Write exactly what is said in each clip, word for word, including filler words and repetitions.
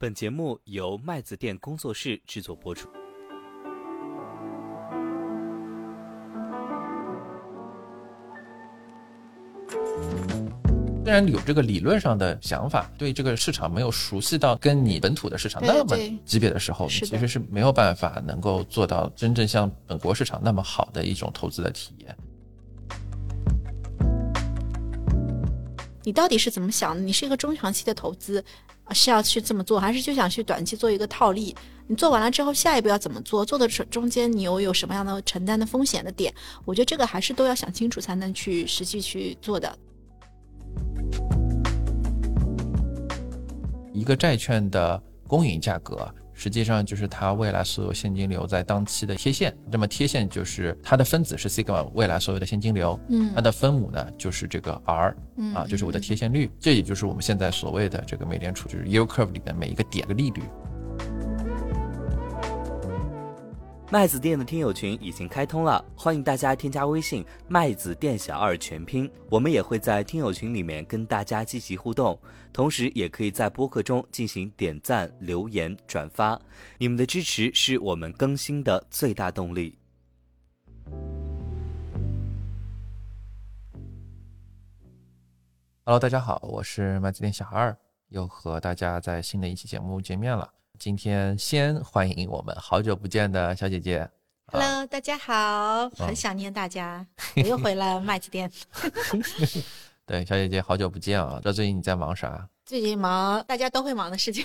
本节目由麦子店工作室制作播出。虽然有这个理论上的想法，对这个市场没有熟悉到跟你本土的市场那么级别的时候，其实是没有办法能够做到真正像本国市场那么好的一种投资的体验。你到底是怎么想的？你是一个中长期的投资是要去这么做，还是就想去短期做一个套利？你做完了之后下一步要怎么做，做的中间你又有什么样的承担的风险的点？我觉得这个还是都要想清楚才能去实际去做的。一个债券的公允价格实际上就是它未来所有现金流在当期的贴现，那么贴现就是它的分子是 sigma 未来所有的现金流，嗯，它的分母呢就是这个 R，嗯，啊，就是我的贴现率，嗯，这也就是我们现在所谓的这个美联储就是 yield curve 里面每一个点的利率。麦子店的听友群已经开通了，欢迎大家添加微信麦子店小二全拼，我们也会在听友群里面跟大家积极互动，同时也可以在播客中进行点赞、留言、转发，你们的支持是我们更新的最大动力。Hello， 大家好，我是麦子店小二，又和大家在新的一期节目见面了。今天先欢迎我们好久不见的小姐姐。Hello， 大家好，嗯，很想念大家，我又回来麦子店。对，小姐姐好久不见啊！这最近你在忙啥？最近忙大家都会忙的事情。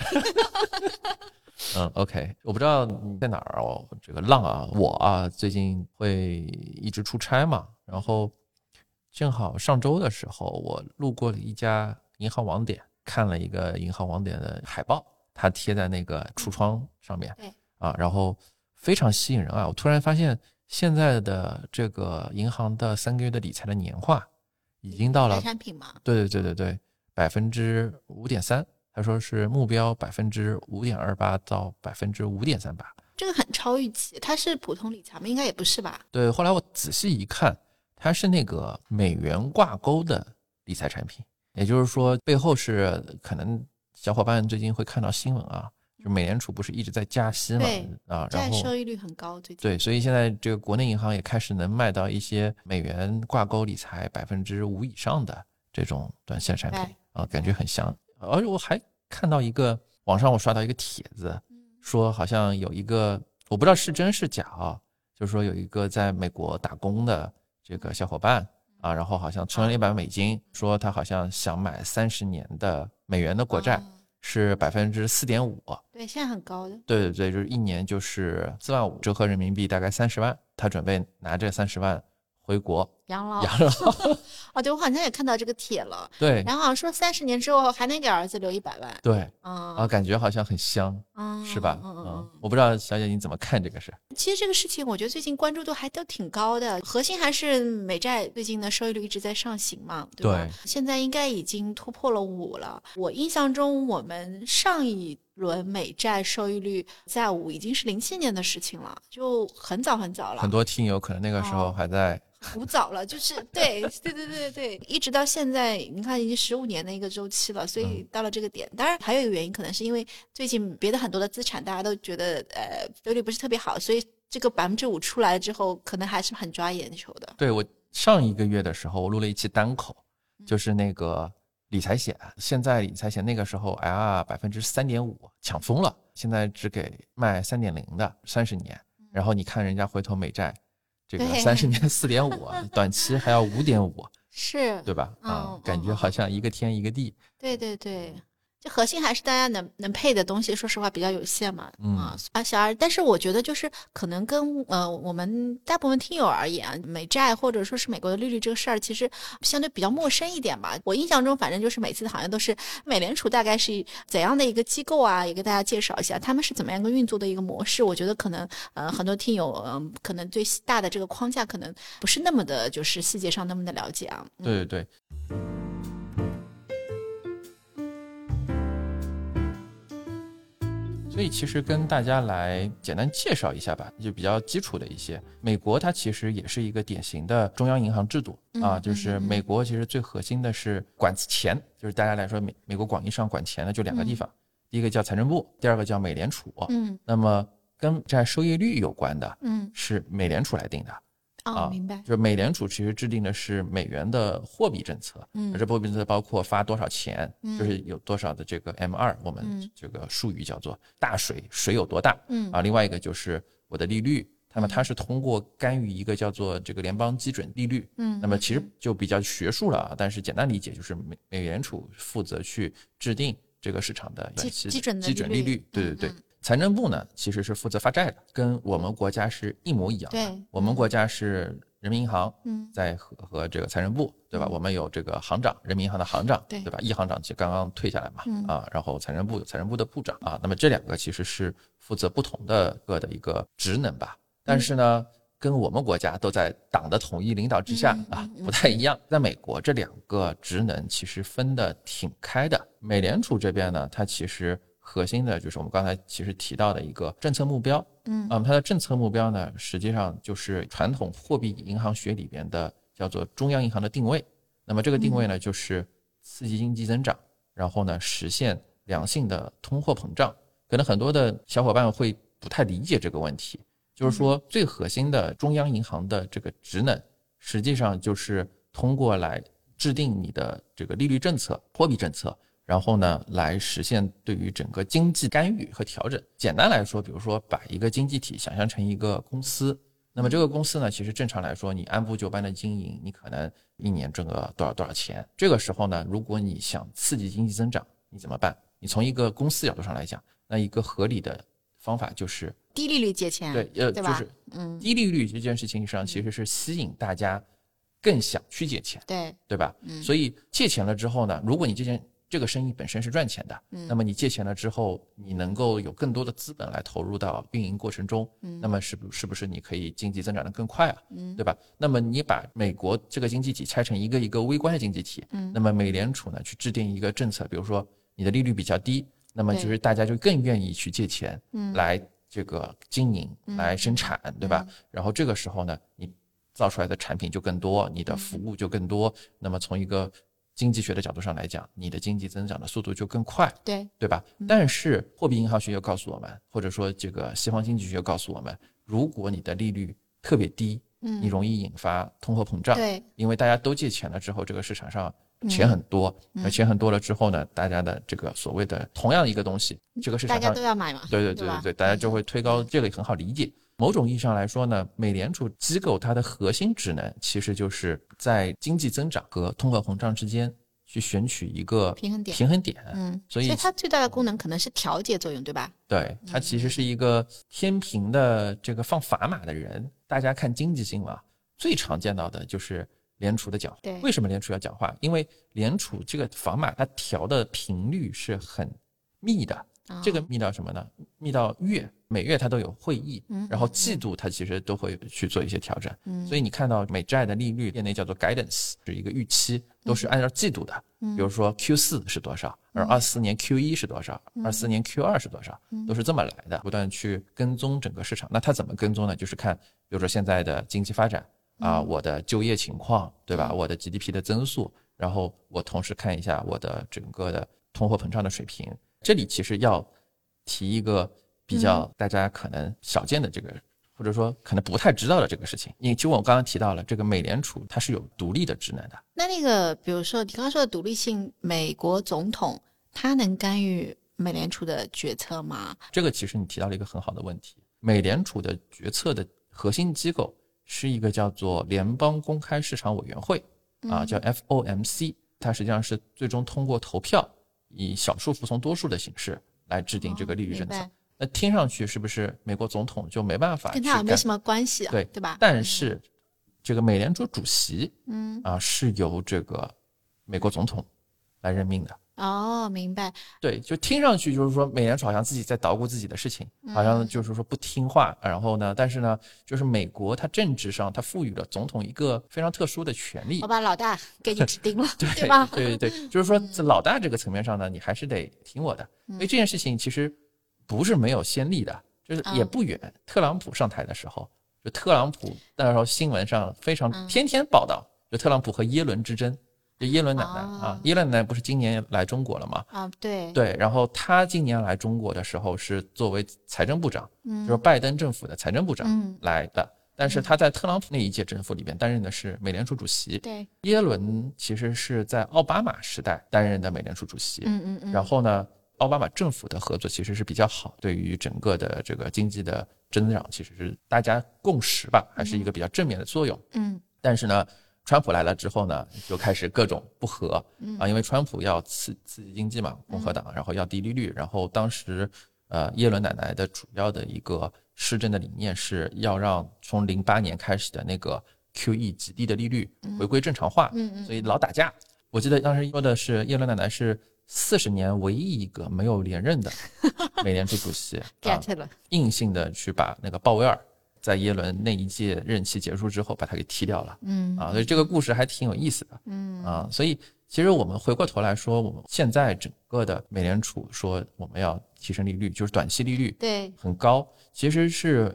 嗯 ，OK， 我不知道你在哪儿哦。这个浪啊，我啊，最近会一直出差嘛，然后正好上周的时候，我路过了一家银行网点，看了一个银行网点的海报。它贴在那个橱窗上面，嗯，对啊，然后非常吸引人啊！我突然发现现在的这个银行的三个月的理财的年化已经到了产品嘛，对对对对对，百分之五点三，他说是目标百分之五点二八到百分之五点三八，这个很超预期。它是普通理财吗？应该也不是吧？对，后来我仔细一看，它是那个美元挂钩的理财产品，也就是说背后是可能。小伙伴最近会看到新闻啊，就美联储不是一直在加息嘛，啊，然后收益率很高，最近对，所以现在这个国内银行也开始能卖到一些美元挂钩理财百分之五以上的这种短线产品啊，感觉很香。而且我还看到一个网上我刷到一个帖子，说好像有一个我不知道是真是假啊，就是说有一个在美国打工的这个小伙伴。啊，然后好像存了一百美金，说他好像想买三十年的美元的国债，是百分之四点五。对，现在很高的。对对对，就是一年就是四万五，折合人民币大概三十万。他准备拿这三十万回国养老。养老。哦，对，我好像也看到这个帖了。对。然后好像说三十年之后还能给儿子留一百万。对。嗯、啊，感觉好像很香，嗯、是吧？嗯嗯。我不知道小姐你怎么看这个事。其实这个事情我觉得最近关注度还都挺高的，核心还是美债最近的收益率一直在上行嘛，对吧？对，现在应该已经突破了五了。我印象中我们上一轮美债收益率在五已经是零七年的事情了，就很早很早了。很多听友可能那个时候还在、哦。古早了，就是对对对对对，一直到现在，你看已经十五年的一个周期了，所以到了这个点，当然还有一个原因，可能是因为最近别的很多的资产大家都觉得呃收益率不是特别好，所以这个百分之五出来之后，可能还是很抓眼球的。对，我上一个月的时候，我录了一期单口，就是那个理财险，现在理财险那个时候 I R 百分之三点五抢疯了，现在只给卖三点零的三十年，然后你看人家回头美债。这个三十年四点五，短期还要五点五，是对吧？啊、嗯嗯，感觉好像一个天一个地。对对对，这核心还是大家能能配的东西，说实话比较有限嘛。嗯啊，小二，但是我觉得就是可能跟呃我们大部分听友而言，美债或者说是美国的利率这个事儿，其实相对比较陌生一点吧。我印象中，反正就是每次好像都是美联储大概是怎样的一个机构啊，也给大家介绍一下他们是怎么样一个运作的一个模式。我觉得可能呃很多听友嗯、呃、可能对大的这个框架可能不是那么的，就是细节上那么的了解啊。嗯、对对对。所以其实跟大家来简单介绍一下吧，就比较基础的一些。美国它其实也是一个典型的中央银行制度啊，就是美国其实最核心的是管钱，就是大家来说美美国广义上管钱的就两个地方，第一个叫财政部，第二个叫美联储。嗯，那么跟债收益率有关的，嗯，是美联储来定的。哦，明白。就是美联储其实制定的是美元的货币政策，嗯，而这货币政策包括发多少钱，嗯，就是有多少的这个 M 二， 我们这个术语叫做大水，水有多大，嗯，啊，另外一个就是我的利率。那么它是通过干预一个叫做这个联邦基准利率，嗯，那么其实就比较学术了啊，但是简单理解就是美联储负责去制定这个市场的基准利率，对对对。财政部呢其实是负责发债的，跟我们国家是一模一样的，对，我们国家是人民银行在和这个财政部，对吧？我们有这个行长，人民银行的行长，对吧？一行长就刚刚退下来嘛，啊，然后财政部有财政部的部长啊，那么这两个其实是负责不同的各的一个职能吧。但是呢，跟我们国家都在党的统一领导之下啊，不太一样。在美国，这两个职能其实分得挺开的。美联储这边呢，它其实核心的就是我们刚才其实提到的一个政策目标。嗯，它的政策目标呢，实际上就是传统货币银行学里边的叫做中央银行的定位。那么这个定位呢，就是刺激经济增长，然后呢，实现良性的通货膨胀。可能很多的小伙伴会不太理解这个问题。就是说最核心的中央银行的这个职能实际上就是通过来制定你的这个利率政策、货币政策，然后呢来实现对于整个经济干预和调整。简单来说，比如说把一个经济体想象成一个公司，那么这个公司呢，其实正常来说你按部就班的经营，你可能一年挣个多少多少钱。这个时候呢，如果你想刺激经济增长，你怎么办？你从一个公司角度上来讲，那一个合理的方法就是低利率借钱，对，呃，就是，嗯，低利率这件事情实际上其实是吸引大家更想去借钱，对，对吧？嗯，所以借钱了之后呢，如果你这件这个生意本身是赚钱的，嗯，那么你借钱了之后，你能够有更多的资本来投入到运营过程中，嗯，那么是不是不是你可以经济增长得更快啊？嗯，对吧？那么你把美国这个经济体拆成一个一个微观的经济体，嗯，那么美联储呢去制定一个政策，比如说你的利率比较低。那么就是大家就更愿意去借钱来这个经营、嗯、来生产，对吧、嗯、然后这个时候呢，你造出来的产品就更多，你的服务就更多、嗯、那么从一个经济学的角度上来讲，你的经济增长的速度就更快，对，对吧、嗯、但是货币银行学又告诉我们，或者说这个西方经济学告诉我们，如果你的利率特别低、嗯、你容易引发通货膨胀，对，因为大家都借钱了之后，这个市场上钱很多，而钱很多了之后呢，大家的这个所谓的同样一个东西，这个市场上大家都要买嘛，对对对对对，大家就会推高，这个也很好理解。某种意义上来说呢，美联储机构它的核心职能其实就是在经济增长和通货膨胀之间去选取一个平衡点，平衡点，嗯，所以它最大的功能可能是调节作用，对吧？对，它其实是一个天平的这个放砝码的人。大家看经济新闻最常见到的就是联储的讲话，为什么联储要讲话？因为联储这个砝码它调的频率是很密的，这个密到什么呢？密到月，每月它都有会议，然后季度它其实都会去做一些调整。所以你看到美债的利率，业内叫做 guidance， 是一个预期，都是按照季度的。比如说 Q 四 是多少，而二四年 Q 一 是多少，二四年 Q 二 是多少，都是这么来的，不断去跟踪整个市场。那它怎么跟踪呢？就是看，比如说现在的经济发展。啊，我的就业情况，对吧？我的 G D P 的增速，然后我同时看一下我的整个的通货膨胀的水平。这里其实要提一个比较大家可能少见的这个，嗯、或者说可能不太知道的这个事情。因为其实我刚刚提到了，这个美联储它是有独立的职能的。那那个，比如说你刚刚说的独立性，美国总统他能干预美联储的决策吗？这个其实你提到了一个很好的问题。美联储的决策的核心机构，是一个叫做联邦公开市场委员会啊，叫 F O M C， 它实际上是最终通过投票以少数服从多数的形式来制定这个利率政策。哦、那听上去是不是美国总统就没办法去干？跟他没什么关系、啊，对对吧？但是这个美联储主席，嗯啊，是由这个美国总统来任命的。哦，明白。对，就听上去就是说美联储好像自己在捣鼓自己的事情，好像就是说不听话。然后呢，但是呢，就是美国它政治上它赋予了总统一个非常特殊的权利。我把老大给你指定了，对，对吧？对对对，就是说在老大这个层面上呢，你还是得听我的。因为这件事情其实不是没有先例的，就是也不远。特朗普上台的时候，就特朗普那时候新闻上非常天天报道，就特朗普和耶伦之争。就耶伦奶奶啊，啊耶伦奶奶不是今年来中国了吗？啊，对对，然后她今年来中国的时候是作为财政部长，嗯、就是拜登政府的财政部长来的。嗯，但是他在特朗普那一届政府里边担任的是美联储主席。对，耶伦其实是在奥巴马时代担任的美联储主席。嗯嗯嗯。然后呢，奥巴马政府的合作其实是比较好，对于整个的这个经济的增长，其实是大家共识吧，还是一个比较正面的作用。嗯。但是呢，川普来了之后呢，就开始各种不和啊，因为川普要刺刺激经济嘛，共和党，然后要低利率，然后当时呃，耶伦奶奶的主要的一个施政的理念是要让从零八年开始的那个 Q E 极低的利率回归正常化，嗯嗯嗯、所以老打架。我记得当时说的是耶伦奶奶是四十年唯一一个没有连任的美联储主席get 了，硬性的去把那个鲍威尔在耶伦那一届任期结束之后把他给踢掉了。嗯啊，所以这个故事还挺有意思的。嗯啊，所以其实我们回过头来说，我们现在整个的美联储说我们要提升利率，就是短期利率对很高，其实是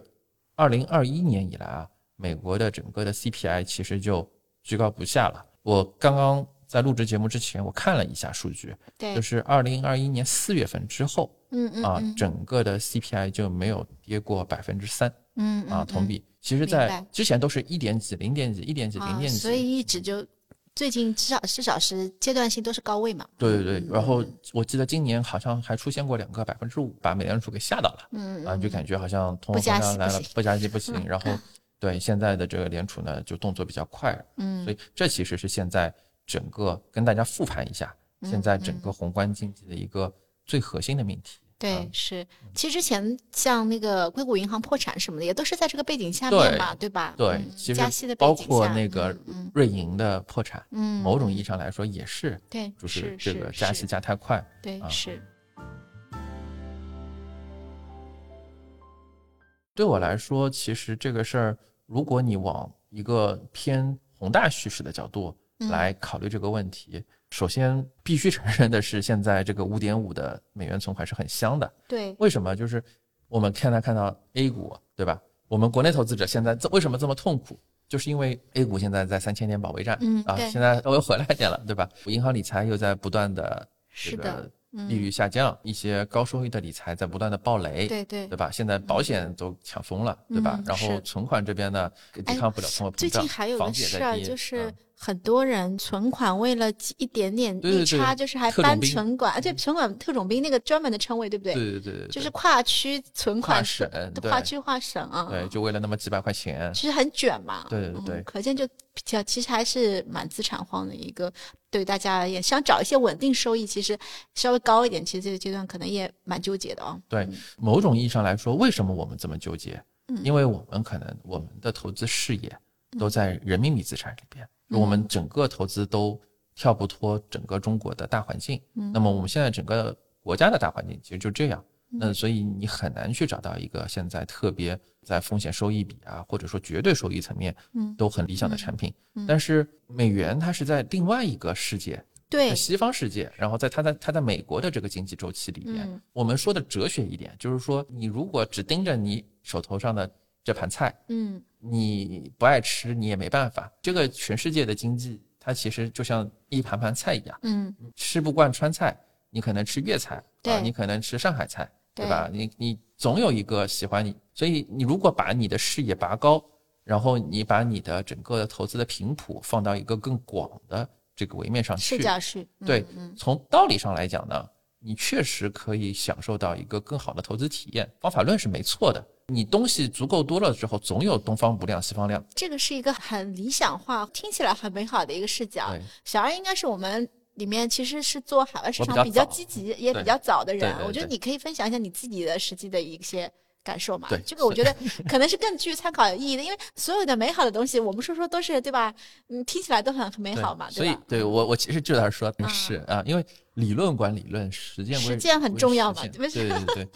二零二一年以来啊，美国的整个的 C P I 其实就居高不下了。我刚刚在录制节目之前我看了一下数据，对，就是二零二一年四月份之后，嗯嗯啊，整个的 C P I 就没有跌过 百分之三， 嗯啊，同比其实在之前都是一点几零点几一点几零点几，所以一直就最近至少至少是阶段性都是高位嘛。对对对，然后我记得今年好像还出现过两个 百分之五 把美联储给吓到了。嗯啊，就感觉好像通货膨胀来了不加息不行，嗯、然后对现在的这个联储呢就动作比较快。嗯，所以这其实是现在整个跟大家复盘一下，嗯、现在整个宏观经济的一个最核心的命题。对，是，其实之前像那个硅谷银行破产什么的，也都是在这个背景下面嘛， 对, 对吧？对，其实包括那个瑞银的破产，嗯，某种意义上来说也是，对，就是这个加息加太快，对，是。对我来说，其实这个事儿，如果你往一个偏宏大叙事的角度来考虑这个问题。嗯，首先必须承认的是，现在这个 五点五 的美元存款是很香的。对，为什么？就是我们现在看到 A 股，对吧？我们国内投资者现在为什么这么痛苦？就是因为 A 股现在在三千点保卫战，嗯、啊，现在稍微回来一点了，对吧？银行理财又在不断的这个利率下降，嗯、一些高收益的理财在不断的爆雷，对对，对吧？现在保险都抢疯了，嗯、对吧？然后存款这边呢，抵抗不了通货膨胀，最近还有个事儿就是。嗯，很多人存款为了一点点利差，就是还搬存款，而且存款特种兵那个专门的称谓，对不对？对对 对, 对, 对，就是跨区存款，跨省，跨区跨省啊，对，就为了那么几百块钱，其实很卷嘛。对对 对, 对、嗯，可见就其实还是蛮资产荒的一个，对大家也想找一些稳定收益，其实稍微高一点，其实这个阶段可能也蛮纠结的哦。对，某种意义上来说，为什么我们这么纠结？嗯、因为我们可能我们的投资视野都在人民币资产里边。嗯，我们整个投资都跳不脱整个中国的大环境，嗯、那么我们现在整个国家的大环境其实就这样，嗯、那所以你很难去找到一个现在特别在风险收益比啊，或者说绝对收益层面都很理想的产品，嗯嗯嗯、但是美元它是在另外一个世界，对，西方世界，然后在它在它在美国的这个经济周期里面，嗯、我们说的哲学一点就是说，你如果只盯着你手头上的这盘菜，嗯，你不爱吃你也没办法。这个全世界的经济它其实就像一盘盘菜一样，嗯，吃不惯川菜你可能吃粤菜，对，啊，你可能吃上海菜， 对, 对吧？你你总有一个喜欢你，所以你如果把你的视野拔高，然后你把你的整个的投资的频谱放到一个更广的这个维面上去，视角是，嗯、对，从道理上来讲呢，你确实可以享受到一个更好的投资体验，方法论是没错的。你东西足够多了之后，总有东方不亮西方亮。这个是一个很理想化，听起来很美好的一个视角。小二应该是我们里面其实是做海外市场比较积极也比较早的人，我觉得你可以分享一下你自己的实际的一些感受嘛。对，这个我觉得可能是更具参考有意义的，因为所有的美好的东西我们说说都是，对吧？嗯，听起来都很很美好嘛， 对, 对吧？所以对我我其实就在说是啊，啊因为理论管理论，实践实践很重要嘛，对不对？对对对。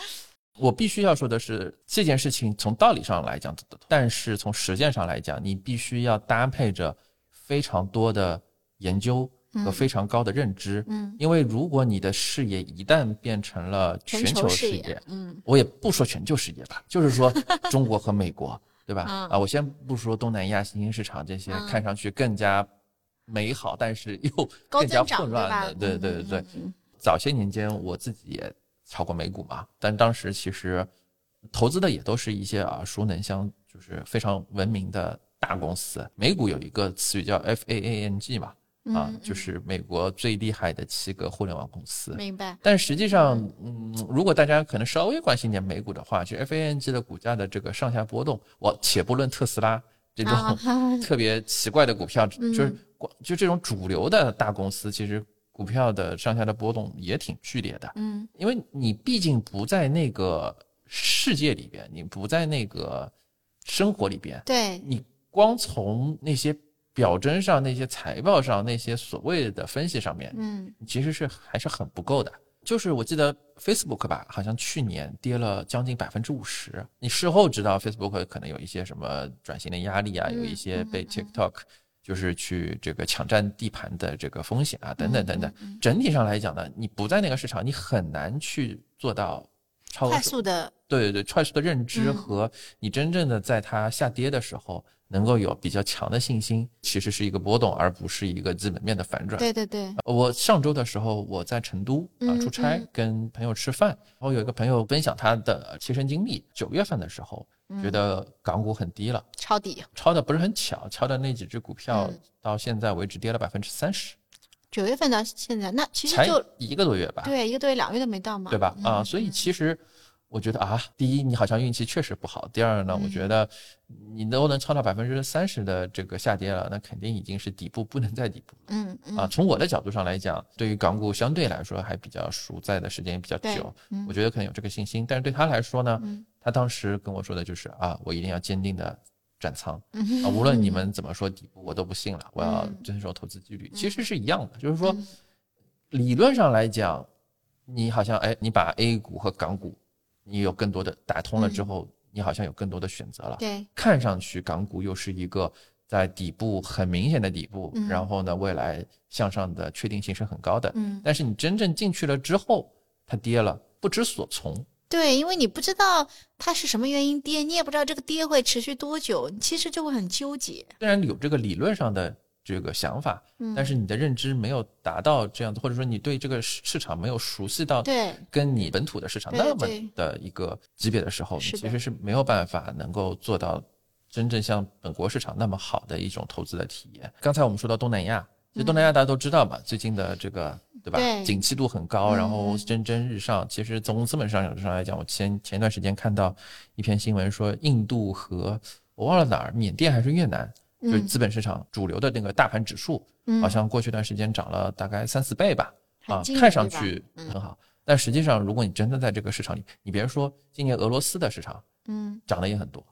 我必须要说的是，这件事情从道理上来讲，但是从实践上来讲，你必须要搭配着非常多的研究和非常高的认知，嗯嗯、因为如果你的视野一旦变成了全球视野，全球视野，嗯、我也不说全球视野吧，就是说中国和美国，对吧？嗯、啊，我先不说东南亚新兴市场这些看上去更加美好但是又更加混乱的。对对对对、嗯、早些年间我自己也炒过美股嘛，但当时其实投资的也都是一些耳熟能详，就是非常文明的大公司。美股有一个词语叫 F A A N G 嘛，嗯、啊，就是美国最厉害的七个互联网公司。明白。但实际上，嗯，如果大家可能稍微关心点美股的话，就 F A N G 的股价的这个上下波动，我且不论特斯拉这种特别奇怪的股票，啊、就是、嗯、就这种主流的大公司，其实股票的上下的波动也挺剧烈的。嗯，因为你毕竟不在那个世界里边，你不在那个生活里边，对，你光从那些表征上、那些财报上、那些所谓的分析上面，嗯，其实是还是很不够的。就是我记得 Facebook 吧，好像去年跌了将近 百分之五十。 你事后知道 Facebook 可能有一些什么转型的压力啊，有一些被 TikTok 就是去这个抢占地盘的这个风险啊，等等等等。整体上来讲呢，你不在那个市场，你很难去做到超快速的，对对对，快速的认知和你真正的在它下跌的时候能够有比较强的信心，其实是一个波动，而不是一个基本面的反转。对对对，我上周的时候我在成都啊出差，跟朋友吃饭，然后有一个朋友分享他的切身经历。九月份的时候，觉得港股很低了，抄底，抄的不是很巧，抄的那几只股票到现在为止跌了百分之三十。九月份到现在，那其实就一个多月吧，对，一个多月、两个月都没到嘛，对吧？啊，所以其实。我觉得啊，第一，你好像运气确实不好。第二呢，我觉得你都能超到 百分之三十 的这个下跌了，那肯定已经是底部，不能再底部了。嗯嗯。啊，从我的角度上来讲，对于港股相对来说还比较熟，在的时间也比较久，我觉得可能有这个信心。但是对他来说呢，他当时跟我说的就是啊，我一定要坚定的斩仓啊，无论你们怎么说底部，我都不信了，我要遵守投资纪律。其实是一样的，就是说理论上来讲，你好像哎，你把 A 股和港股。你有更多的打通了之后、嗯、你好像有更多的选择了。对，看上去港股又是一个在底部很明显的底部、嗯、然后呢未来向上的确定性是很高的、嗯、但是你真正进去了之后它跌了，不知所从。对，因为你不知道它是什么原因跌，你也不知道这个跌会持续多久，其实就会很纠结。虽然有这个理论上的这个想法，但是你的认知没有达到这样子、嗯、或者说你对这个市场没有熟悉到跟你本土的市场那么的一个级别的时候，你其实是没有办法能够做到真正像本国市场那么好的一种投资的体验。刚才我们说到东南亚，其实东南亚大家都知道嘛，嗯、最近的这个对吧，对，景气度很高，然后蒸蒸日上、嗯、其实从资本市场上来讲，我前前段时间看到一篇新闻说印度和我忘了哪儿，缅甸还是越南，就是资本市场主流的那个大盘指数、嗯、好像过去一段时间涨了大概三四倍吧、嗯、啊，看上去很好、嗯、但实际上如果你真的在这个市场里，你别说今年俄罗斯的市场嗯，涨得也很多、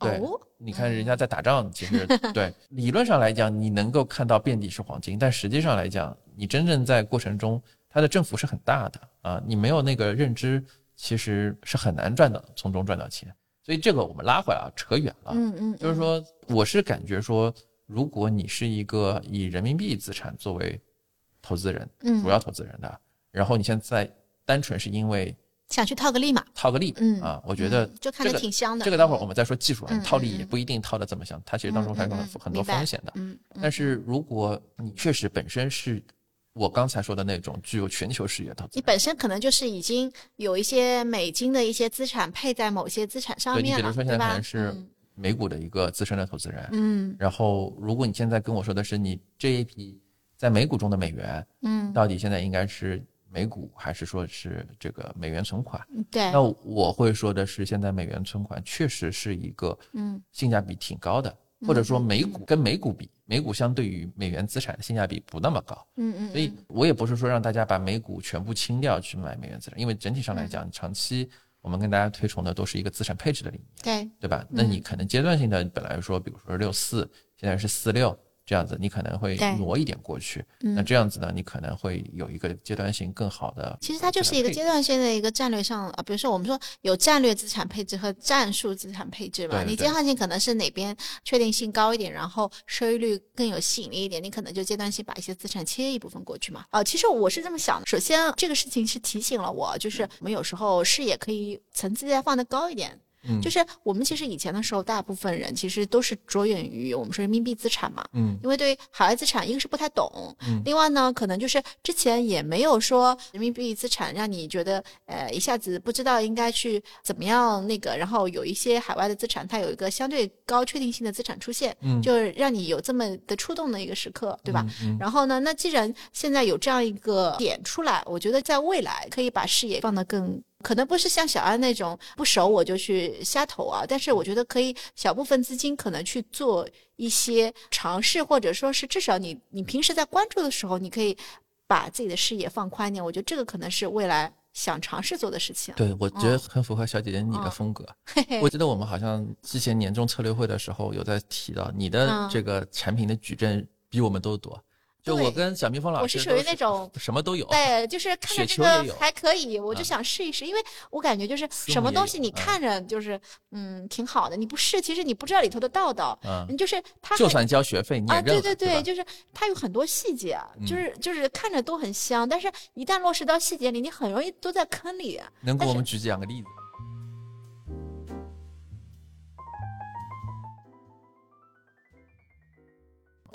嗯、对、哦、你看人家在打仗、嗯、其实对理论上来讲你能够看到遍地是黄金，但实际上来讲你真正在过程中它的振幅是很大的啊，你没有那个认知其实是很难赚到从中赚到钱。所以这个我们拉回来啊，扯远了。嗯嗯，就是说，我是感觉说，如果你是一个以人民币资产作为投资人，主要投资人的，然后你现在单纯是因为想去套个利嘛，套个利，嗯啊，我觉得就看着挺香的。这个待会儿我们再说技术，套利也不一定套的这么香，它其实当中还有很多风险的。嗯，但是如果你确实本身是。我刚才说的那种具有全球视野投资，你本身可能就是已经有一些美金的一些资产配在某些资产上面了，对，你比如说现在可能是美股的一个资深的投资人，嗯，然后如果你现在跟我说的是你这一批在美股中的美元，嗯，到底现在应该是美股还是说是这个美元存款？对，那我会说的是现在美元存款确实是一个嗯性价比挺高的。或者说美股跟美股比，美股相对于美元资产的性价比不那么高，嗯嗯，所以我也不是说让大家把美股全部清掉去买美元资产，因为整体上来讲，长期我们跟大家推崇的都是一个资产配置的理念，对对吧？那你可能阶段性的本来说，比如说六四，现在是四六这样子，你可能会挪一点过去，那这样子呢，你可能会有一个阶段性更好的。其实它就是一个阶段性的一个战略上啊，比如说我们说有战略资产配置和战术资产配置嘛，你阶段性可能是哪边确定性高一点，然后收益率更有吸引力一点，你可能就阶段性把一些资产切一部分过去嘛。啊、呃，其实我是这么想的，首先这个事情是提醒了我，就是我们有时候视野可以层次再放得高一点。嗯，就是我们其实以前的时候，大部分人其实都是着眼于我们说人民币资产嘛，嗯，因为对于海外资产，一个是不太懂，嗯，另外呢，可能就是之前也没有说人民币资产让你觉得呃一下子不知道应该去怎么样那个，然后有一些海外的资产它有一个相对高确定性的资产出现，嗯，就是让你有这么的触动的一个时刻，对吧？嗯嗯，然后呢，那既然现在有这样一个点出来，我觉得在未来可以把视野放得更。可能不是像小安那种不熟我就去瞎投啊，但是我觉得可以小部分资金可能去做一些尝试，或者说是至少你你平时在关注的时候，你可以把自己的视野放宽一点，我觉得这个可能是未来想尝试做的事情。对，我觉得很符合小姐姐你的风格、嗯嗯、我觉得我们好像之前年终策略会的时候有在提到你的这个产品的矩阵比我们都多，就我跟小蜜蜂老师都是，我是属于那种什么都有，对，就是看着这个还可以，我就想试一试、嗯，因为我感觉就是什么东西你看着就是嗯挺好的，你不试，其实你不知道里头的道道，嗯，你就是它就算交学费你也认了、啊、对对 对, 对，就是它有很多细节、啊嗯，就是就是看着都很香，但是一旦落实到细节里，你很容易都在坑里。能给我们举几两个例子？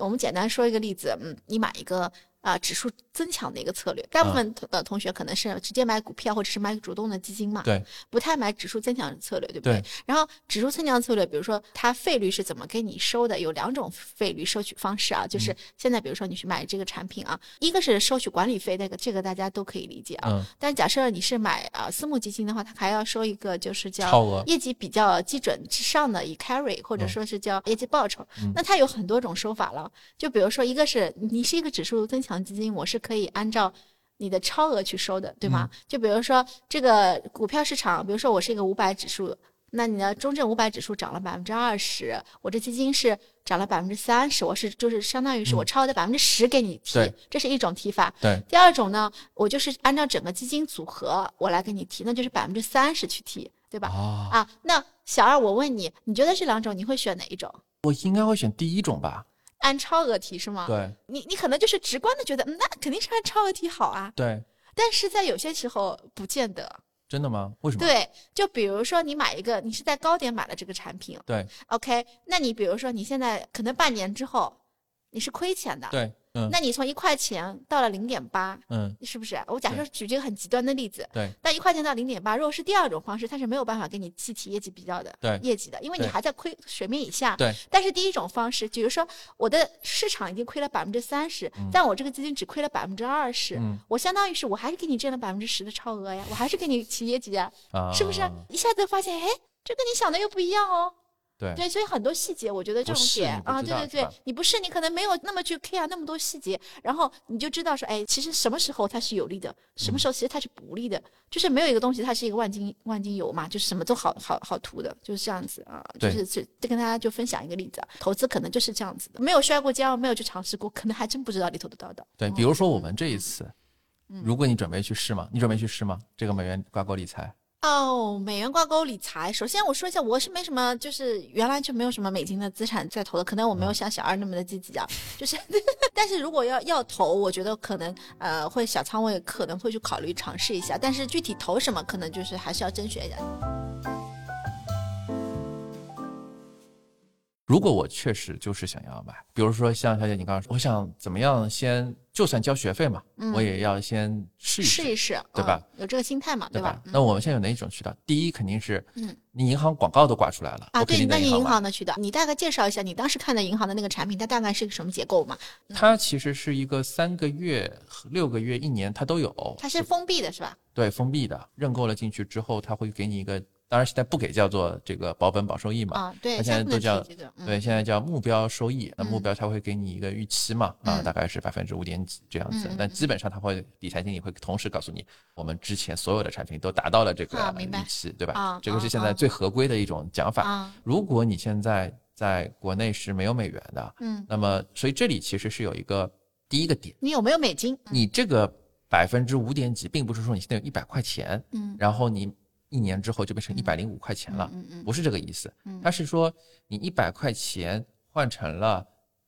我们简单说一个例子，嗯，你买一个啊、呃、指数增强的一个策略，大部分的同学可能是直接买股票或者是买主动的基金嘛，对，不太买指数增强策略，对不对？对。然后指数增强策略，比如说它费率是怎么给你收的？有两种费率收取方式啊，就是现在比如说你去买这个产品啊，嗯、一个是收取管理费，那个这个大家都可以理解啊。嗯、但假设你是买啊私募基金的话，它还要收一个就是叫业绩比较基准之上的以 carry 或者说是叫业绩报酬、嗯，那它有很多种收法了。就比如说，一个是你是一个指数增强基金，我是可以按照你的超额去收的，对吗？嗯、就比如说这个股票市场，比如说我是一个五百指数，那你的中证五百指数涨了 百分之二十， 我这基金是涨了 百分之三十， 我是就是相当于是我超额的 百分之十 给你提、嗯、这是一种提法。对。第二种呢，我就是按照整个基金组合我来给你提，那就是 百分之三十 去提，对吧、哦、啊，那小二我问你，你觉得这两种你会选哪一种？我应该会选第一种吧。按超额提是吗？对，你你可能就是直观的觉得，嗯，那肯定是按超额提好啊。对，但是在有些时候不见得。真的吗？为什么？对，就比如说你买一个，你是在高点买了这个产品。对。OK， 那你比如说你现在可能半年之后你是亏钱的。对。嗯、那你从一块钱到了 零点八， 嗯，是不是？我假设举这个很极端的例子，对，那一块钱到 零点八， 如果是第二种方式，它是没有办法给你计提业绩比较的，对，业绩的，因为你还在亏水面以下，对。但是第一种方式，比如说我的市场已经亏了 百分之三十， 但我这个基金只亏了 百分之二十、嗯、我相当于是我还是给你挣了 百分之十 的超额呀，我还是给你提业绩呀、啊、是不是？一下子发现，哎，这跟你想的又不一样哦。对, 对，所以很多细节，我觉得这种点啊，对对对，你不是你可能没有那么去 care 那么多细节，然后你就知道说，哎，其实什么时候它是有利的，什么时候其实它是不利的，嗯、就是没有一个东西它是一个万金万金油嘛，就是什么都好好好图的，就是这样子啊，就是就跟大家就分享一个例子、啊，投资可能就是这样子的，没有摔过跤，没有去尝试过，可能还真不知道里头的道道。对，比如说我们这一次，嗯、如果你准备去试吗？你准备去试吗？这个美元挂钩理财。哦，美元挂钩理财，首先我说一下，我是没什么，就是原来就没有什么美金的资产在投的，可能我没有像小二那么的积极啊，就是，但是如果要要投，我觉得可能呃会小仓位可能会去考虑尝试一下，但是具体投什么，可能就是还是要甄选一下。如果我确实就是想要买，比如说像小姐你刚刚说，我想怎么样先就算交学费嘛、嗯、我也要先试一试试一试，对吧、哦、有这个心态嘛，对 吧, 对吧、嗯、那我们现在有哪一种渠道？第一肯定是你银行广告都挂出来了、嗯、啊，对，那你银行的渠道你大概介绍一下，你当时看的银行的那个产品它大概是一个什么结构嘛、嗯、它其实是一个三个月六个月一年它都有，它是封闭的是吧？对，封闭的，认购了进去之后它会给你一个，当然现在不给叫做这个保本保收益嘛，啊，对，它现在都叫、这个嗯、对，现在叫目标收益，那目标它会给你一个预期嘛，嗯、啊，大概是 百分之五 点几这样子、嗯，但基本上它会理财经理会同时告诉你，我们之前所有的产品都达到了这个预期，啊、对吧、啊？这个是现在最合规的一种讲法。啊、如果你现在在国内是没有美元的，嗯，那么所以这里其实是有一个第一个点，你有没有美金？嗯、你这个 百分之五 点几，并不是说你现在有一百块钱，嗯，然后你。一年之后就变成一百零五块钱了，不是这个意思，它是说你一百块钱换成了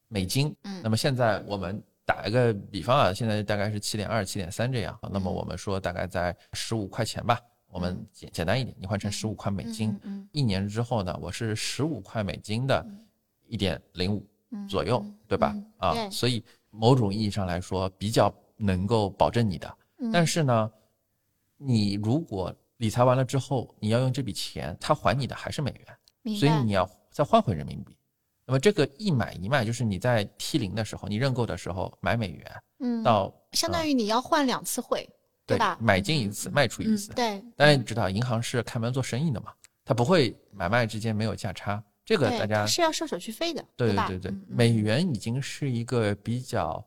美金，那么现在我们打一个比方啊，现在大概是 七点二 七点三 这样，那么我们说大概在十五块钱吧，我们简简单一点，你换成十五块美金，一年之后呢，我是十五块美金的 一点零五 左右，对吧？啊，所以某种意义上来说比较能够保证你的。但是呢，你如果理财完了之后，你要用这笔钱，它还你的还是美元，所以你要再换回人民币。那么这个一买一卖，就是你在 T 零的时候，你认购的时候买美元，嗯，到相当于你要换两次汇，对吧？买进一次，卖出一次。对，当然你知道，银行是开门做生意的嘛，它不会买卖之间没有价差，这个大家是要收手续费的，对吧？对对对，美元已经是一个比较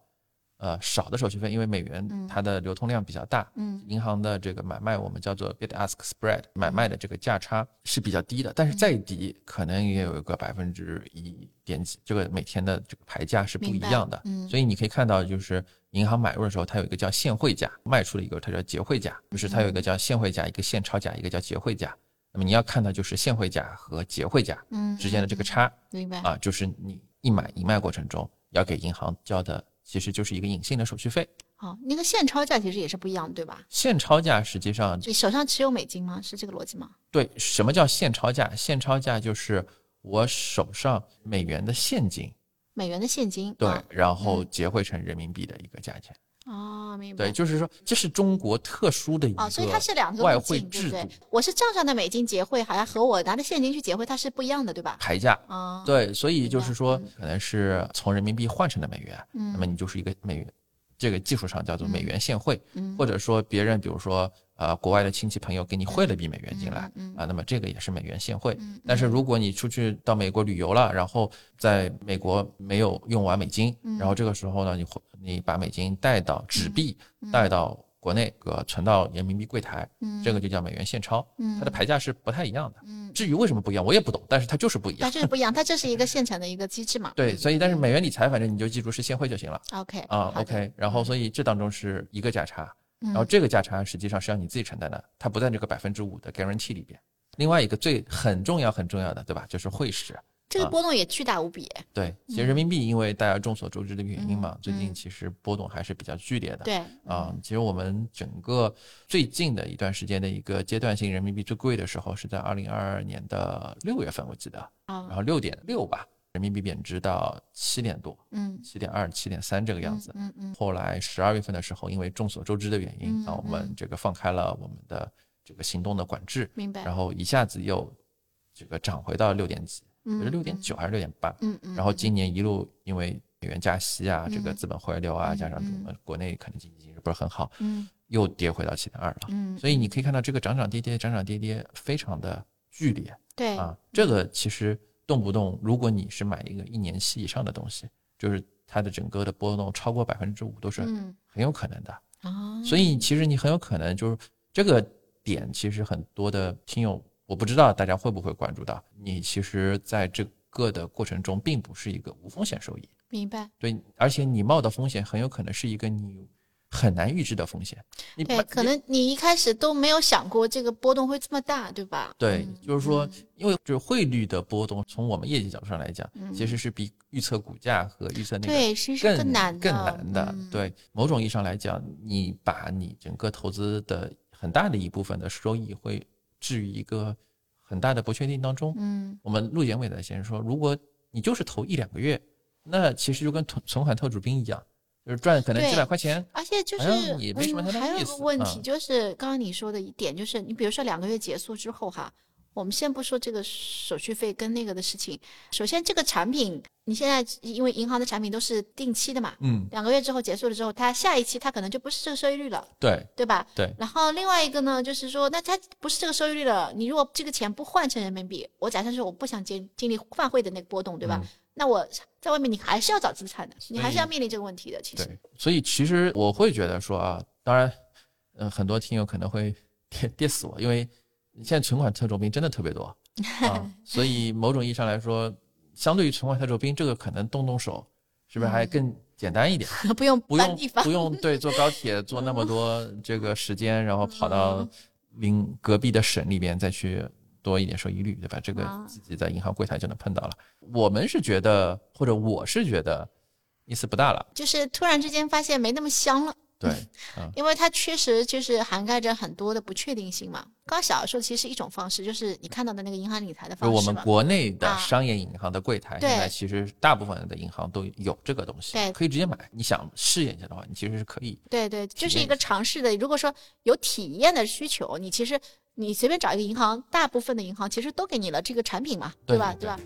呃少的手续费，因为美元它的流通量比较大，嗯，银行的这个买卖我们叫做 bid ask spread， 买卖的这个价差是比较低的，但是再低可能也有一个百分之一点几，这个每天的这个牌价是不一样的，嗯，所以你可以看到就是银行买入的时候它有一个叫现汇价，卖出了一个它叫结汇价，就是它有一个叫现汇价，一个现钞价，一个叫结汇价。那么你要看到就是现汇价和结汇价之间的这个差，明白啊，就是你一买一卖过程中要给银行交的其实就是一个隐性的手续费。哦，那个现钞价其实也是不一样，对吧？现钞价实际上就手上持有美金吗？是这个逻辑吗？对，什么叫现钞价？现钞价就是我手上美元的现金，美元的现金，对，啊，然后结汇成人民币的一个价钱。哦，明白。对，就是说这是中国特殊的一个外汇制度，哦，所以它是两个外汇制度。我是账上的美金结汇，好像和我拿的现金去结汇，它是不一样的，对吧？牌价。哦，对，所以就是说，嗯，可能是从人民币换成的美元，嗯，那么你就是一个美元，这个技术上叫做美元现汇，嗯，或者说别人比如说呃国外的亲戚朋友给你汇了笔美元进来，嗯嗯嗯，啊，那么这个也是美元现汇，嗯嗯。但是如果你出去到美国旅游了，然后在美国没有用完美金，嗯，然后这个时候呢，你你把美金带到纸币，嗯嗯，带到国内呃存到人民币柜台，嗯，这个就叫美元现钞，嗯，它的牌价是不太一样的，嗯。至于为什么不一样，我也不懂，但是它就是不一样。它就是不一样，它这是一个现成的一个机制嘛。对，所以但是美元理财反正你就记住是现汇就行了。OK，嗯。啊 ，OK， 然后所以这当中是一个价差，嗯，然后这个价差实际上是要你自己承担的，它不在这个百分之五的 guarantee 里边。另外一个最很重要很重要的，对吧？就是汇市。这个波动也巨大无比，啊，对，其实人民币因为大家众所周知的原因嘛，嗯，最近其实波动还是比较剧烈的，对，嗯，啊，其实我们整个最近的一段时间的一个阶段性人民币最贵的时候是在二零二二年的六月份我记得，哦，然后 六点六 吧，人民币贬值到七点多，嗯 七点二 七点三 这个样子，嗯嗯嗯，后来十二月份的时候因为众所周知的原因，嗯嗯，啊，我们这个放开了我们的这个行动的管制，明白，然后一下子又这个涨回到六点几，就是六点九还是六点八，嗯嗯，然后今年一路因为美元加息啊，嗯，这个资本回流啊，嗯，加上我们国内可能经济形势不是很好，嗯，又跌回到七点二了，嗯，所以你可以看到这个涨涨跌跌，涨涨跌跌非常的剧烈，对啊，这个其实动不动，如果你是买一个一年期以上的东西，就是它的整个的波动超过百分之五都是很有可能的，嗯，所以其实你很有可能就是这个点，其实很多的听友。我不知道大家会不会关注到，你其实在这个的过程中并不是一个无风险收益，明白，对，而且你冒的风险很有可能是一个你很难预知的风险，对，可能你一开始都没有想过这个波动会这么大，对吧？对，就是说因为就是汇率的波动从我们业绩角度上来讲，嗯，其实是比预测股价和预测那个更，对，其实是更难的，更难的，嗯，对，某种意义上来讲你把你整个投资的很大的一部分的收益会至于一个很大的不确定当中，嗯，我们陆建伟的先生说，如果你就是投一两个月，那其实就跟存款投主兵一样，就是赚可能几百块钱，而且就是也没什么太大意思，嗯，还有一个问题就是刚刚你说的一点，就是你比如说两个月结束之后哈，我们先不说这个手续费跟那个的事情，首先这个产品你现在因为银行的产品都是定期的嘛，嗯，两个月之后结束了之后，它下一期它可能就不是这个收益率了，对，对吧？对。然后另外一个呢，就是说那它不是这个收益率了，你如果这个钱不换成人民币，我假设是我不想经经历换汇的那个波动，对吧？嗯，那我在外面你还是要找资产的，你还是要面临这个问题的，其实。对，所以其实我会觉得说啊，当然，嗯，呃，很多听友可能会跌跌死我，因为。现在存款特种兵真的特别多，啊，所以某种意义上来说，相对于存款特种兵，这个可能动动手，是不是还更简单一点？嗯，不用不用不用对，坐高铁坐那么多这个时间，然后跑到邻隔壁的省里边再去多一点收益率，对吧？这个自己在银行柜台就能碰到了。我们是觉得，或者我是觉得，意思不大了，就是突然之间发现没那么香了。对、嗯、因为它确实就是涵盖着很多的不确定性嘛。刚小说其实一种方式就是你看到的那个银行理财的方式，我们国内的商业银行的柜台、啊、现在其实大部分的银行都有这个东西，对，可以直接买，你想试验一下的话你其实是可以，对对，就是一个尝试的，如果说有体验的需求，你其实你随便找一个银行，大部分的银行其实都给你了这个产品嘛，对吧？ 对, 对, 对, 对吧？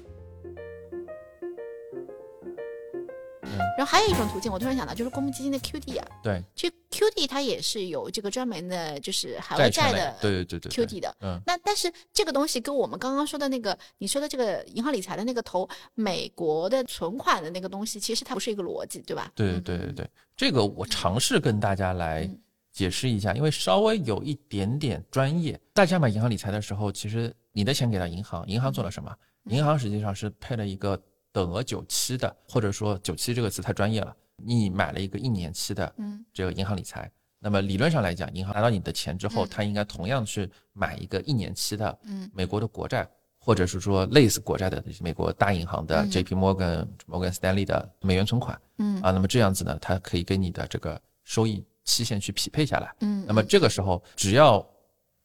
然后还有一种途径我突然想到，就是公募基金的 Q D 啊，对，其实 Q D 它也是有这个专门的就是海外债的 Q D 的，对对对对对、嗯、那但是这个东西跟我们刚刚说的那个你说的这个银行理财的那个投美国的存款的那个东西其实它不是一个逻辑，对吧？对对对对，这个我尝试跟大家来解释一下、嗯、因为稍微有一点点专业。大家买银行理财的时候，其实你的钱给到银行，银行做了什么？银行实际上是配了一个等额久期的，或者说久期这个词太专业了，你买了一个一年期的这个银行理财、嗯、那么理论上来讲，银行拿到你的钱之后、嗯、它应该同样去买一个一年期的美国的国债、嗯、或者是说类似国债的美国大银行的 J P Morgan、嗯、Morgan Stanley 的美元存款、嗯、啊，那么这样子呢，它可以跟你的这个收益期限去匹配下来、嗯、那么这个时候只要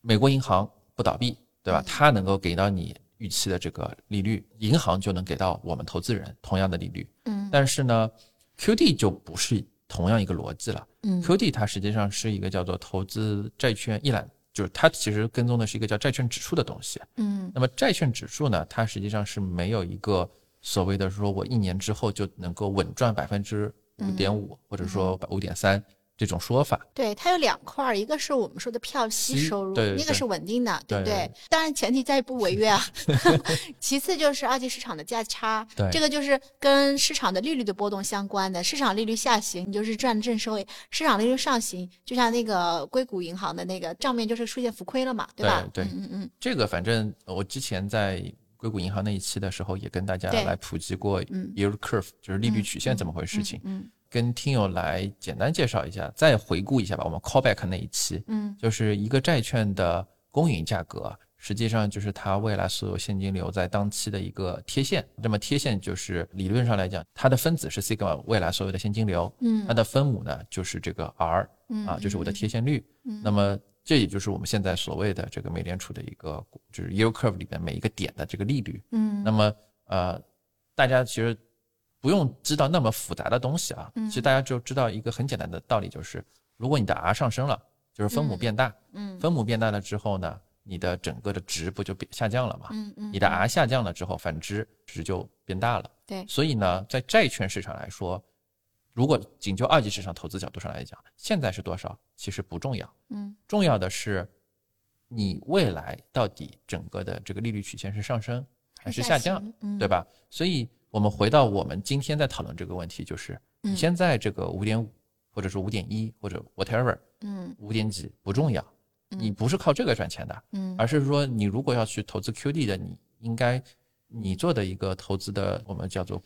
美国银行不倒闭，对吧、嗯、它能够给到你预期的这个利率，银行就能给到我们投资人同样的利率。嗯，但是呢 Q D 就不是同样一个逻辑了。嗯 Q D 它实际上是一个叫做投资债券一览，就是它其实跟踪的是一个叫债券指数的东西。嗯，那么债券指数呢，它实际上是没有一个所谓的说我一年之后就能够稳赚 百分之五点五 或者说 百分之五点三这种说法。对，它有两块，一个是我们说的票息收入，那个是稳定的，对不 对, 对, 对, 对, 对，当然前提在于不违约啊其次就是二级市场的价差，这个就是跟市场的利率的波动相关的，市场利率下行你就是赚正收益，市场利率上行就像那个硅谷银行的那个账面就是出现浮亏了嘛，对吧？ 对, 对嗯嗯，这个反正我之前在硅谷银行那一期的时候也跟大家来普及过 yield curve、嗯、就是利率曲线怎么回事情、嗯嗯嗯嗯，跟听友来简单介绍一下，再回顾一下吧。我们 callback 那一期，嗯，就是一个债券的公允价格，实际上就是它未来所有现金流在当期的一个贴现。那么贴现就是理论上来讲，它的分子是 sigma 未来所有的现金流，嗯，它的分母呢就是这个 r， 嗯啊，就是我的贴现率。嗯，那么这也就是我们现在所谓的这个美联储的一个就是 yield curve 里面每一个点的这个利率。嗯，那么呃，大家其实不用知道那么复杂的东西啊，其实大家就知道一个很简单的道理，就是如果你的 R 上升了，就是分母变大，嗯，分母变大了之后呢，你的整个的值不就下降了嘛，嗯嗯，你的 R 下降了之后，反之值就变大了，对，所以呢，在债券市场来说，如果仅就二级市场投资角度上来讲，现在是多少其实不重要，嗯，重要的是你未来到底整个的这个利率曲线是上升还是下降，对吧？所以我们回到我们今天在讨论这个问题，就是你现在这个 五点五 或者说 五点一 或者 whatever 五点几不重要，你不是靠这个赚钱的，而是说你如果要去投资 Q D 的，你应该你做的一个投资的我们叫做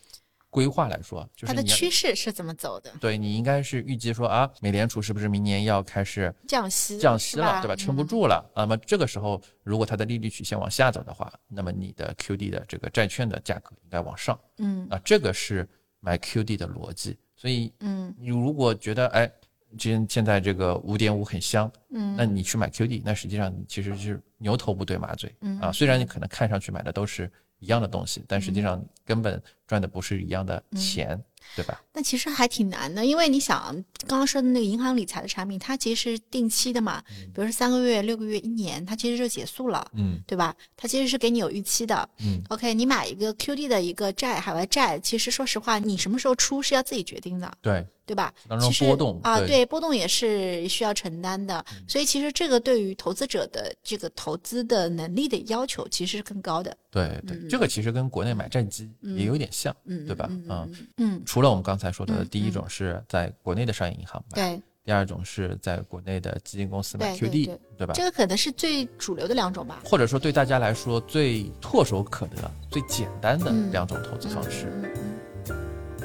规划来说，就是它的趋势是怎么走的，对，你应该是预计说啊，美联储是不是明年要开始降息降息了，对吧？撑不住了，那么这个时候如果它的利率曲线往下走的话，那么你的 Q D 的这个债券的价格应该往上，嗯，啊，这个是买 Q D 的逻辑。所以嗯，你如果觉得哎，现在这个 五点五 很香，嗯，那你去买 Q D， 那实际上你其实是牛头不对马嘴，嗯啊，虽然你可能看上去买的都是一样的东西，但实际上根本赚的不是一样的钱、嗯、对吧？但其实还挺难的，因为你想刚刚说的那个银行理财的产品，它其实是定期的嘛、嗯、比如说三个月六个月一年它其实就结束了，嗯，对吧？它其实是给你有预期的，嗯 OK， 你买一个 Q D 的一个债海外债，其实说实话你什么时候出是要自己决定的，对对吧？当中波动啊、呃，对，波动也是需要承担的、嗯、所以其实这个对于投资者的这个投资的能力的要求其实是更高的，对对、嗯、这个其实跟国内买债基也有点像、嗯、对吧？ 嗯, 嗯，除了我们刚才说的第一种是在国内的商业银行买、嗯、第二种是在国内的基金公司买 Q D， 对, 对, 对, 对吧？这个可能是最主流的两种吧，或者说对大家来说最唾手可得最简单的两种投资方式、嗯嗯嗯嗯。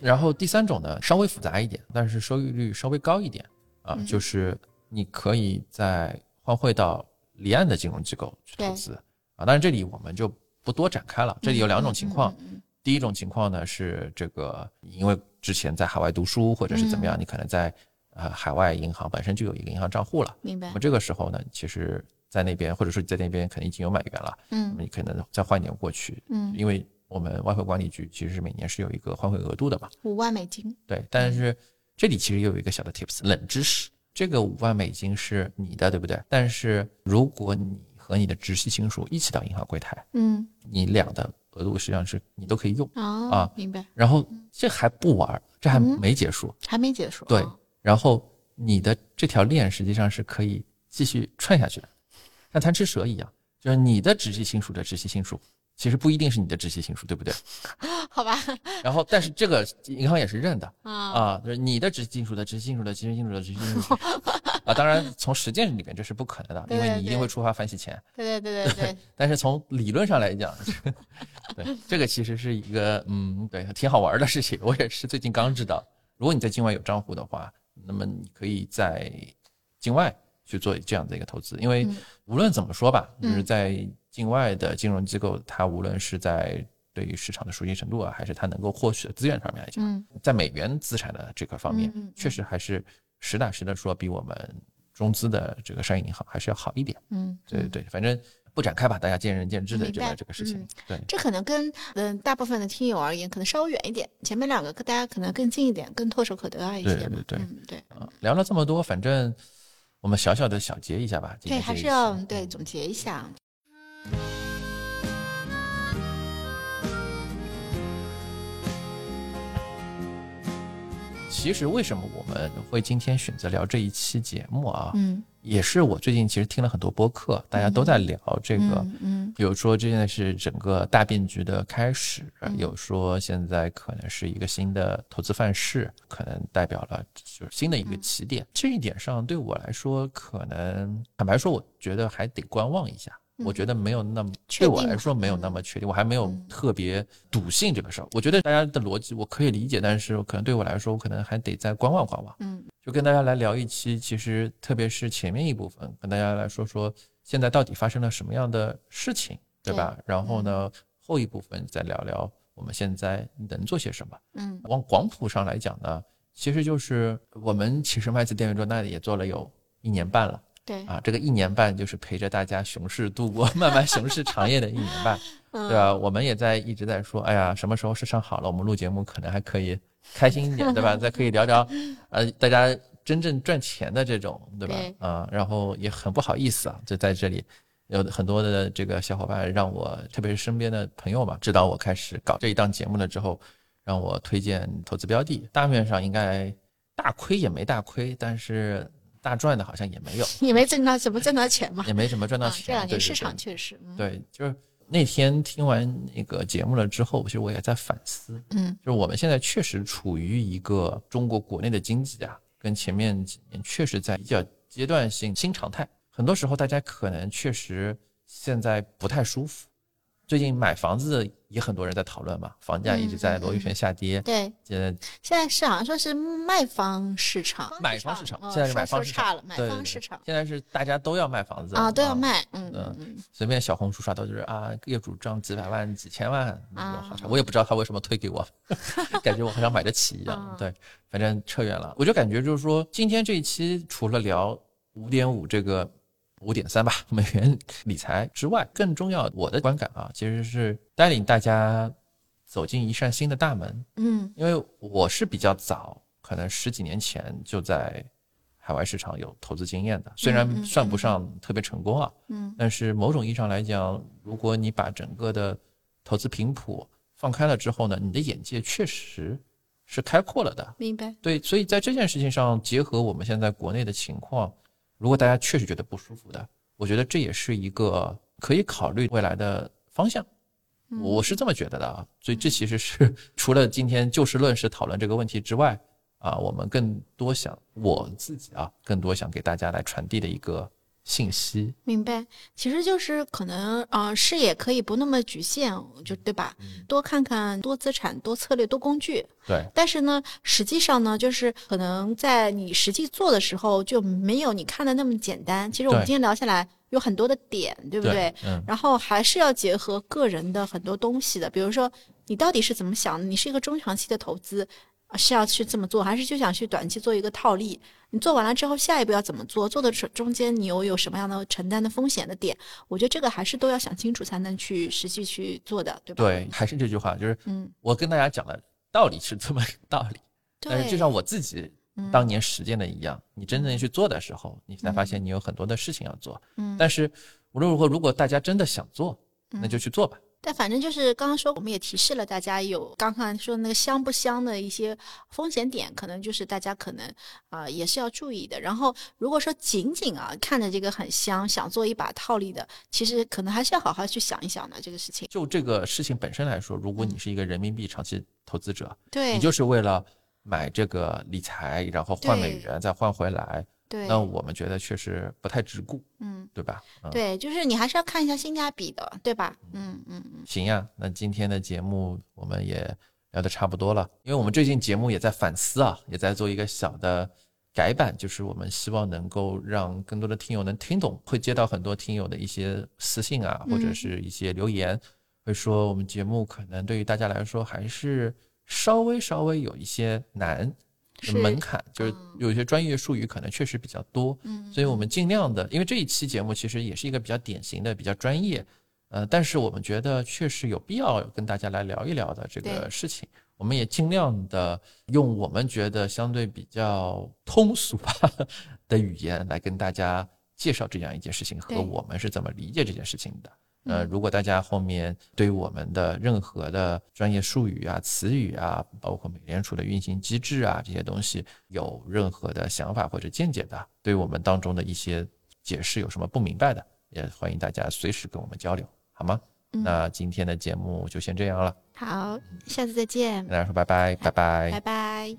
然后第三种呢，稍微复杂一点，但是收益率稍微高一点啊、嗯，就是你可以再换汇到离岸的金融机构去投资啊。当然这里我们就不多展开了，这里有两种情况、嗯嗯嗯嗯，第一种情况呢是这个因为之前在海外读书或者是怎么样，你可能在呃海外银行本身就有一个银行账户了，明白。那么这个时候呢，其实在那边或者说在那边肯定已经有美元了，嗯，那么你可能再换一点过去，嗯，因为我们外汇管理局其实是每年是有一个换汇额度的嘛，五万美金。对，但是这里其实有一个小的 tips 冷知识，这个五万美金是你的，对不对？但是如果你和你的直系亲属一起到银行柜台，嗯，你俩的额度实际上是你都可以用、哦、啊，明白。然后这还不玩，这还没结束，嗯、还没结束。对、哦，然后你的这条链实际上是可以继续串下去的，像贪吃蛇一样，就是你的直系亲属的直系亲属。其实不一定是你的直系亲属，对不对？好吧。然后，但是这个银行也是认的啊，啊，就是你的直系亲属的直系亲属的直系亲属的直系亲属啊。当然，从实践里面这是不可能的，因为你一定会触发反洗钱。对对对对对。但是从理论上来讲，对这个其实是一个嗯，对，挺好玩的事情。我也是最近刚知道，如果你在境外有账户的话，那么你可以在境外去做这样的一个投资，因为无论怎么说吧，嗯、就是在。境外的金融机构，它无论是在对于市场的熟悉程度啊，还是它能够获取的资源上面来讲、嗯、在美元资产的这个方面、嗯嗯、确实还是实打实的说比我们中资的这个商业银行还是要好一点。嗯，对对，反正不展开吧，大家见仁见智的这个这个事情、嗯、对，这可能跟嗯大部分的听友而言可能稍微远一点，前面两个大家可能更近一点，更唾手可得啊一些。对对对、嗯、对、嗯、聊了这么多，反正我们小小的小结一下吧。对，还是要对总结一下。其实为什么我们会今天选择聊这一期节目啊？嗯，也是我最近其实听了很多播客，大家都在聊这个，嗯，嗯，比如说这件事整个大变局的开始，有说现在可能是一个新的投资范式，可能代表了就是新的一个起点。这一点上对我来说，可能坦白说，我觉得还得观望一下。我觉得没有那么，对我来说没有那么确定，我还没有特别笃信这个事儿。我觉得大家的逻辑我可以理解，但是可能对我来说，我可能还得再观望观望。嗯，就跟大家来聊一期，其实特别是前面一部分，跟大家来说说现在到底发生了什么样的事情，对吧？然后呢，后一部分再聊聊我们现在能做些什么。嗯，往广谱上来讲呢，其实就是我们其实麦子电圆桌那里也做了有一年半了。对啊，这个一年半就是陪着大家熊市度过，慢慢熊市长夜的一年半，对吧、啊？我们也在一直在说，哎呀，什么时候市场好了，我们录节目可能还可以开心一点，对吧？再可以聊聊，呃，大家真正赚钱的这种，对吧？对啊，然后也很不好意思啊，就在这里有很多的这个小伙伴让我，特别是身边的朋友嘛，知道我开始搞这一档节目了之后，让我推荐投资标的，大面上应该大亏也没大亏，但是。大赚的好像也没有，也没挣到什么赚到钱嘛，也没什么赚到钱。这两年市场确实，对，就是那天听完那个节目了之后，其实我也在反思，嗯，就是我们现在确实处于一个中国国内的经济啊，跟前面几年确实在比较阶段性新常态，很多时候大家可能确实现在不太舒服。最近买房子也很多人在讨论嘛，房价一直在螺旋下跌、嗯嗯、对，现在是好像说是卖方市场买方市场、哦、现在是买方市场了，买方市场现在是大家都要卖房子啊、哦，都要卖、啊、嗯, 嗯，随便小红书刷到就是啊，业主涨几百万几千万那种好像、啊、我也不知道他为什么推给我感觉我好像买得起一样、啊、对，反正扯远了。我就感觉就是说今天这一期除了聊 五点五 这个五点三 吧美元理财之外，更重要我的观感啊，其实是带领大家走进一扇新的大门。嗯，因为我是比较早，可能十几年前就在海外市场有投资经验的，虽然算不上特别成功啊，嗯，但是某种意义上来讲，如果你把整个的投资频谱放开了之后呢，你的眼界确实是开阔了的。明白。对，所以在这件事情上，结合我们现在国内的情况，如果大家确实觉得不舒服的，我觉得这也是一个可以考虑未来的方向，我是这么觉得的啊。所以这其实是除了今天就事论事讨论这个问题之外啊，我们更多想我自己啊，更多想给大家来传递的一个信息。明白。其实就是可能呃视野可以不那么局限，就对吧、嗯、多看看，多资产，多策略，多工具。对。但是呢实际上呢，就是可能在你实际做的时候就没有你看的那么简单。其实我们今天聊下来有很多的点，对不对？对，嗯。然后还是要结合个人的很多东西的，比如说你到底是怎么想的？你是一个中长期的投资是要去这么做，还是就想去短期做一个套利？你做完了之后下一步要怎么做，做的中间你有有什么样的承担的风险的点，我觉得这个还是都要想清楚才能去实际去做的，对吧？对，还是这句话，就是我跟大家讲的道理是这么道理、嗯、但是就像我自己当年实践的一样、嗯、你真正去做的时候你才发现你有很多的事情要做、嗯、但是无论如何如果大家真的想做那就去做吧、嗯、但反正就是刚刚说我们也提示了大家，有刚刚说那个香不香的一些风险点，可能就是大家可能啊、呃、也是要注意的。然后如果说仅仅啊看着这个很香想做一把套利的，其实可能还是要好好去想一想的这个事情。就这个事情本身来说，如果你是一个人民币长期投资者，对，你就是为了买这个理财然后换美元再换回来，对，那我们觉得确实不太值顾，嗯，对吧、嗯、对，就是你还是要看一下性价比的，对吧？嗯嗯嗯，行呀，那今天的节目我们也聊得差不多了，因为我们最近节目也在反思啊，也在做一个小的改版，就是我们希望能够让更多的听友能听懂，会接到很多听友的一些私信啊，或者是一些留言、嗯、会说我们节目可能对于大家来说还是稍微稍微有一些难门槛，就是有些专业术语可能确实比较多、嗯、所以我们尽量的，因为这一期节目其实也是一个比较典型的比较专业呃，但是我们觉得确实有必要跟大家来聊一聊的这个事情，我们也尽量的用我们觉得相对比较通俗吧的语言来跟大家介绍这样一件事情和我们是怎么理解这件事情的。呃，如果大家后面对于我们的任何的专业术语啊、词语啊，包括美联储的运行机制啊这些东西有任何的想法或者见解的，对于我们当中的一些解释有什么不明白的，也欢迎大家随时跟我们交流，好吗？嗯、那今天的节目就先这样了，好，下次再见，跟大家说拜拜，拜拜，拜拜。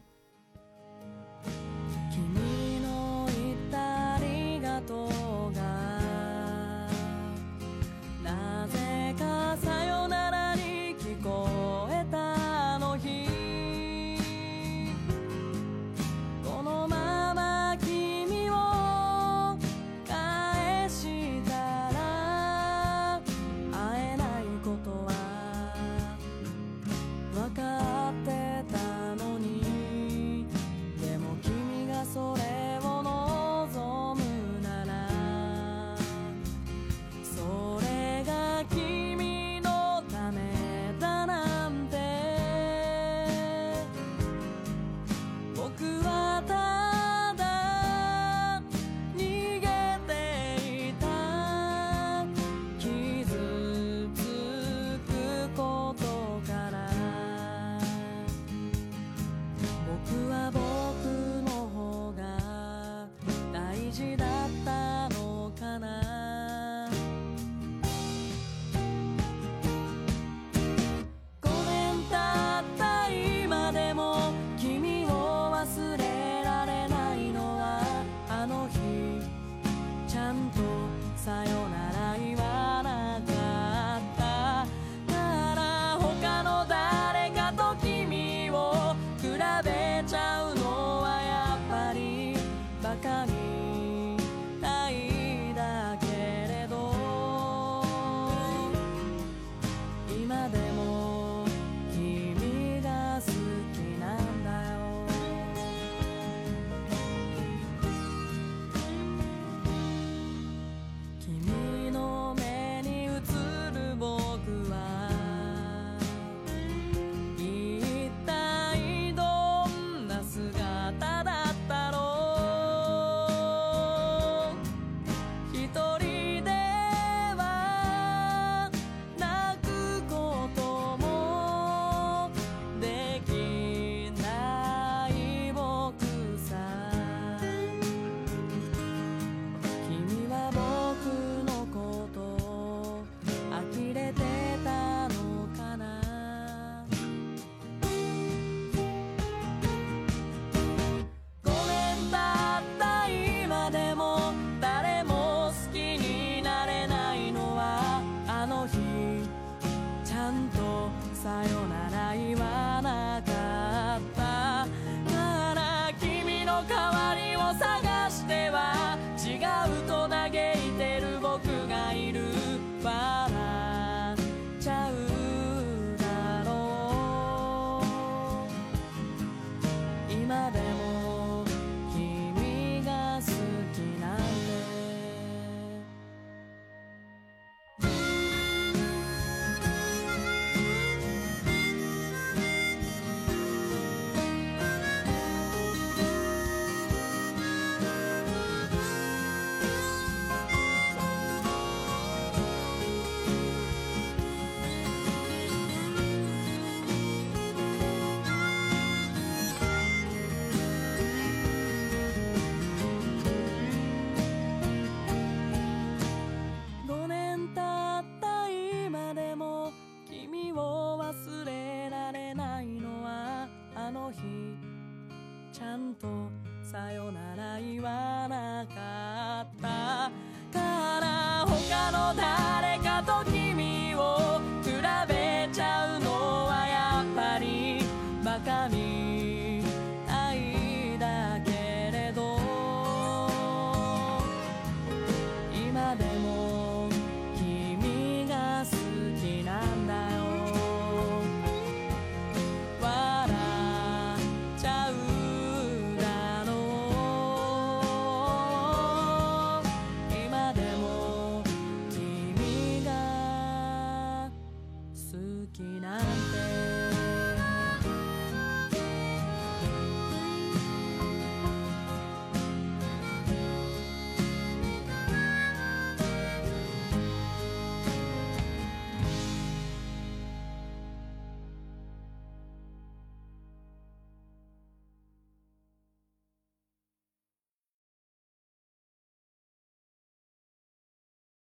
my bed.